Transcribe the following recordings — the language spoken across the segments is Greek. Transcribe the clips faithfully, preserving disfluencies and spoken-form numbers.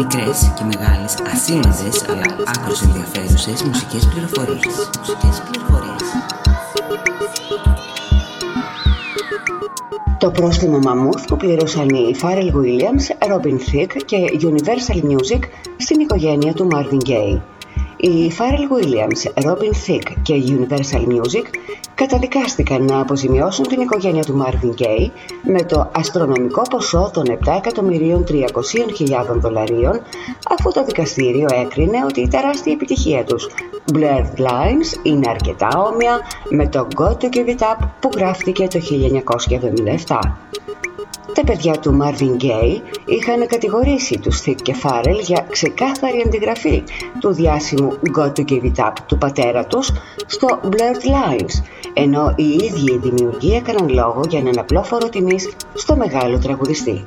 μικρές και μεγάλες, ασήμαντες αλλά άκρως ενδιαφέρουσες μουσικές πληροφορίες. Μουσικές πληροφορίες. Το πρόστιμο μαμούθ που πληρώσαν οι Pharrell Williams, Robin Thicke και Universal Music στην οικογένεια του Marvin Gaye. Οι Pharrell Williams, Robin Thicke και Universal Music καταδικάστηκαν να αποζημιώσουν την οικογένεια του Marvin Gaye με το αστρονομικό ποσό των επτά εκατομμυρίων τριακοσίων χιλιάδων δολαρίων, αφού το δικαστήριο έκρινε ότι η τεράστια επιτυχία τους Blurred Lines είναι αρκετά όμοια με το Got to give it up που γράφτηκε το χίλια εννιακόσια εβδομήντα επτά. Τα παιδιά του Marvin Gaye είχαν κατηγορήσει τους Thicke και Pharrell για ξεκάθαρη αντιγραφή του διάσημου Got to give it up του πατέρα τους στο Blurred Lines, ενώ οι ίδιοι δημιουργοί έκαναν λόγο για έναν απλό φόρο τιμής στο μεγάλο τραγουδιστή.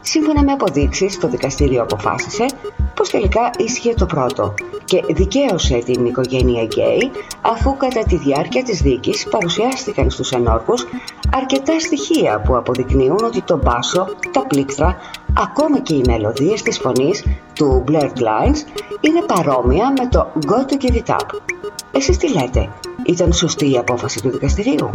Σύμφωνα με αποδείξεις, το δικαστήριο αποφάσισε πως τελικά ίσχυε το πρώτο και δικαίωσε την οικογένεια Gaye, αφού κατά τη διάρκεια της δίκης παρουσιάστηκαν στους ανόρκους αρκετά στοιχεία που αποδεικνύουν ότι το μπάσο, τα πλήκτρα, ακόμα και οι μελωδίες της φωνής του Blurred Lines είναι παρόμοια με το Got to give it up. Εσείς τι λέτε, ήταν σωστή η απόφαση του δικαστηρίου?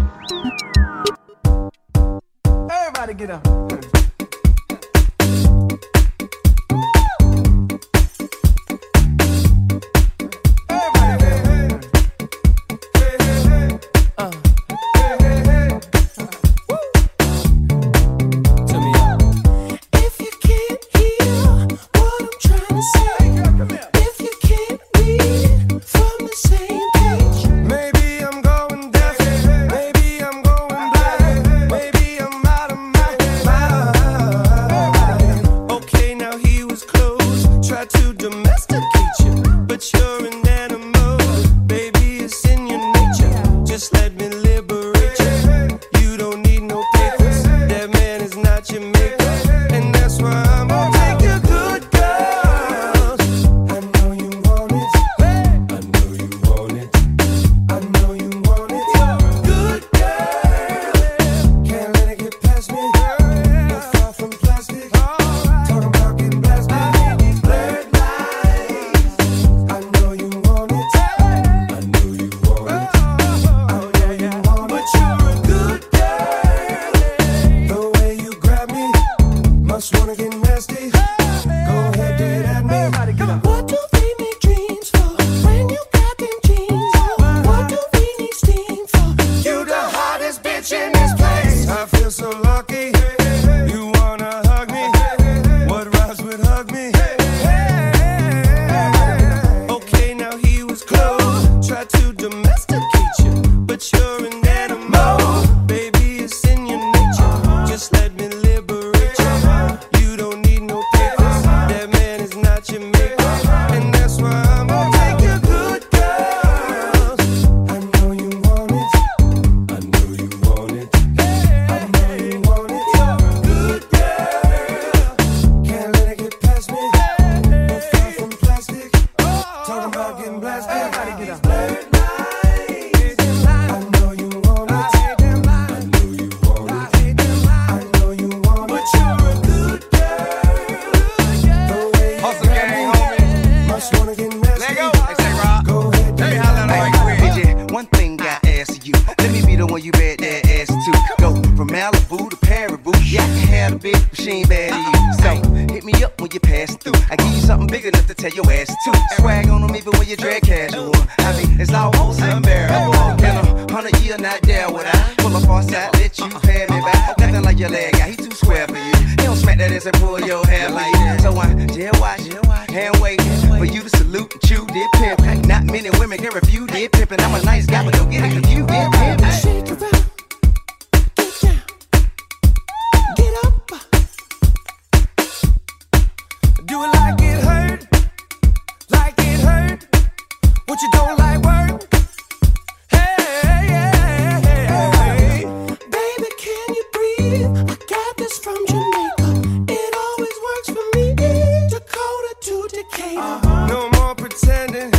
Pretending,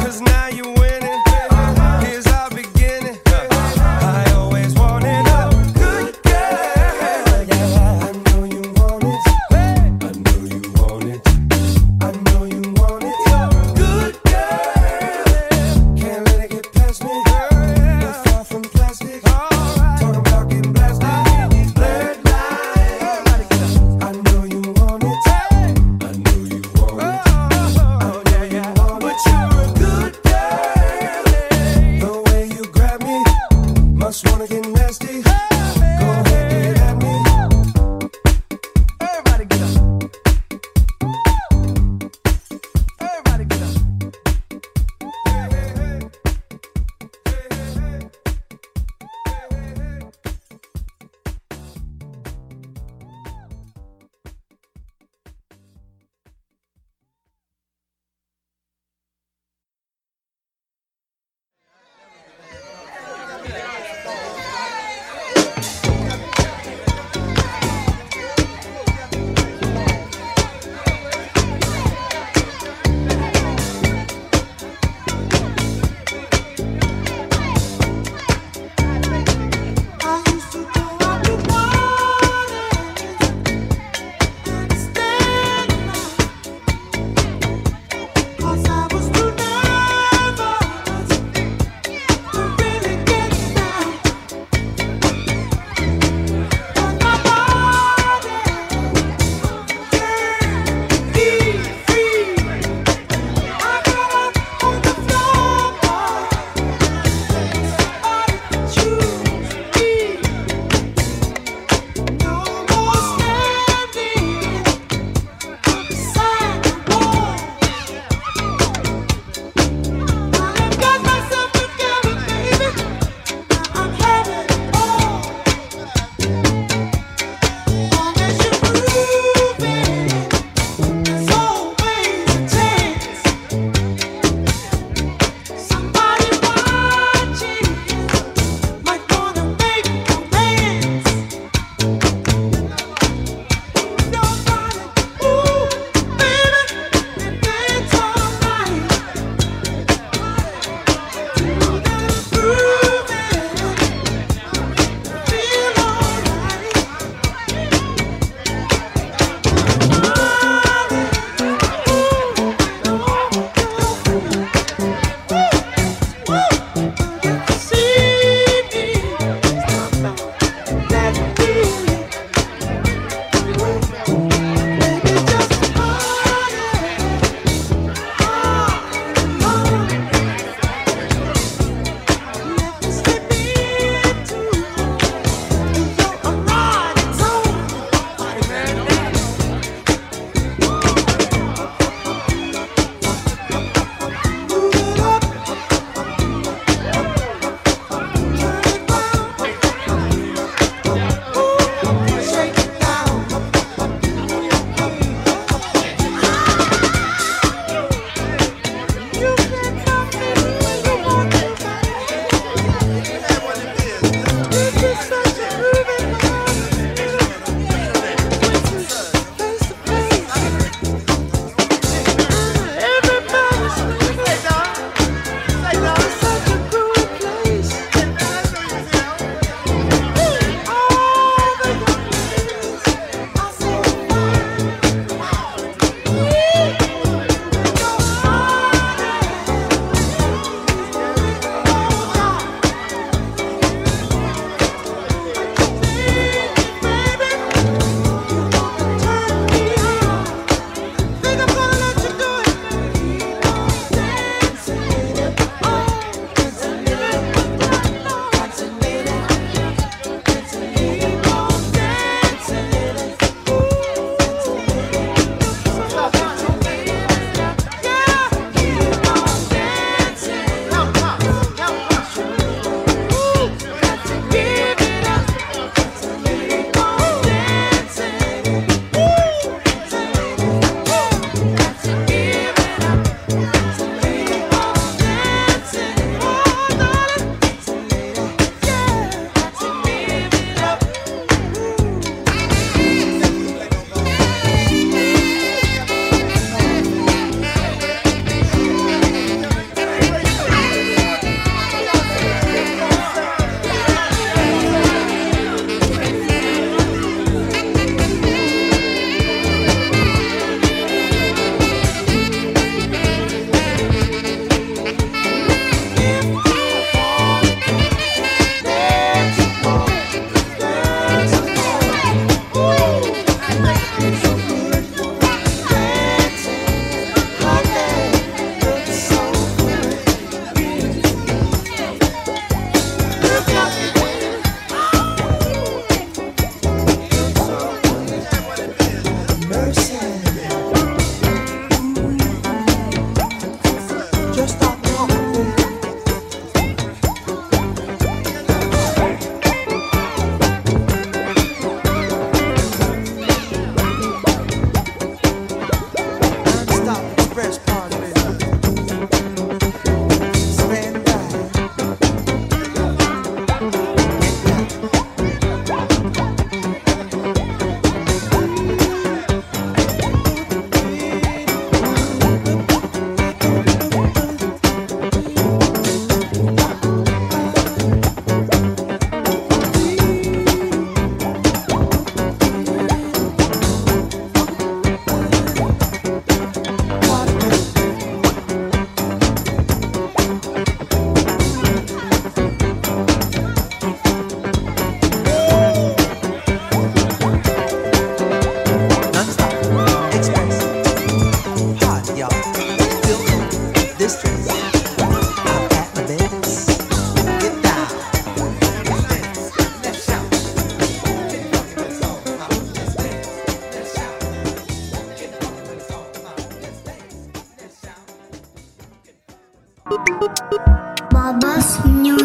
'cause now you're winning. Here's our beginning. I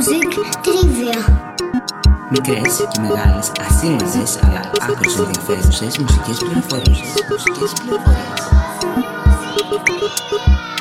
Music Trivia. Μικρές και μεγάλες, ασήμαντες αλλά άκρως ενδιαφέρουσες μουσικές πληροφορίες. Μουσικές πληροφορίες.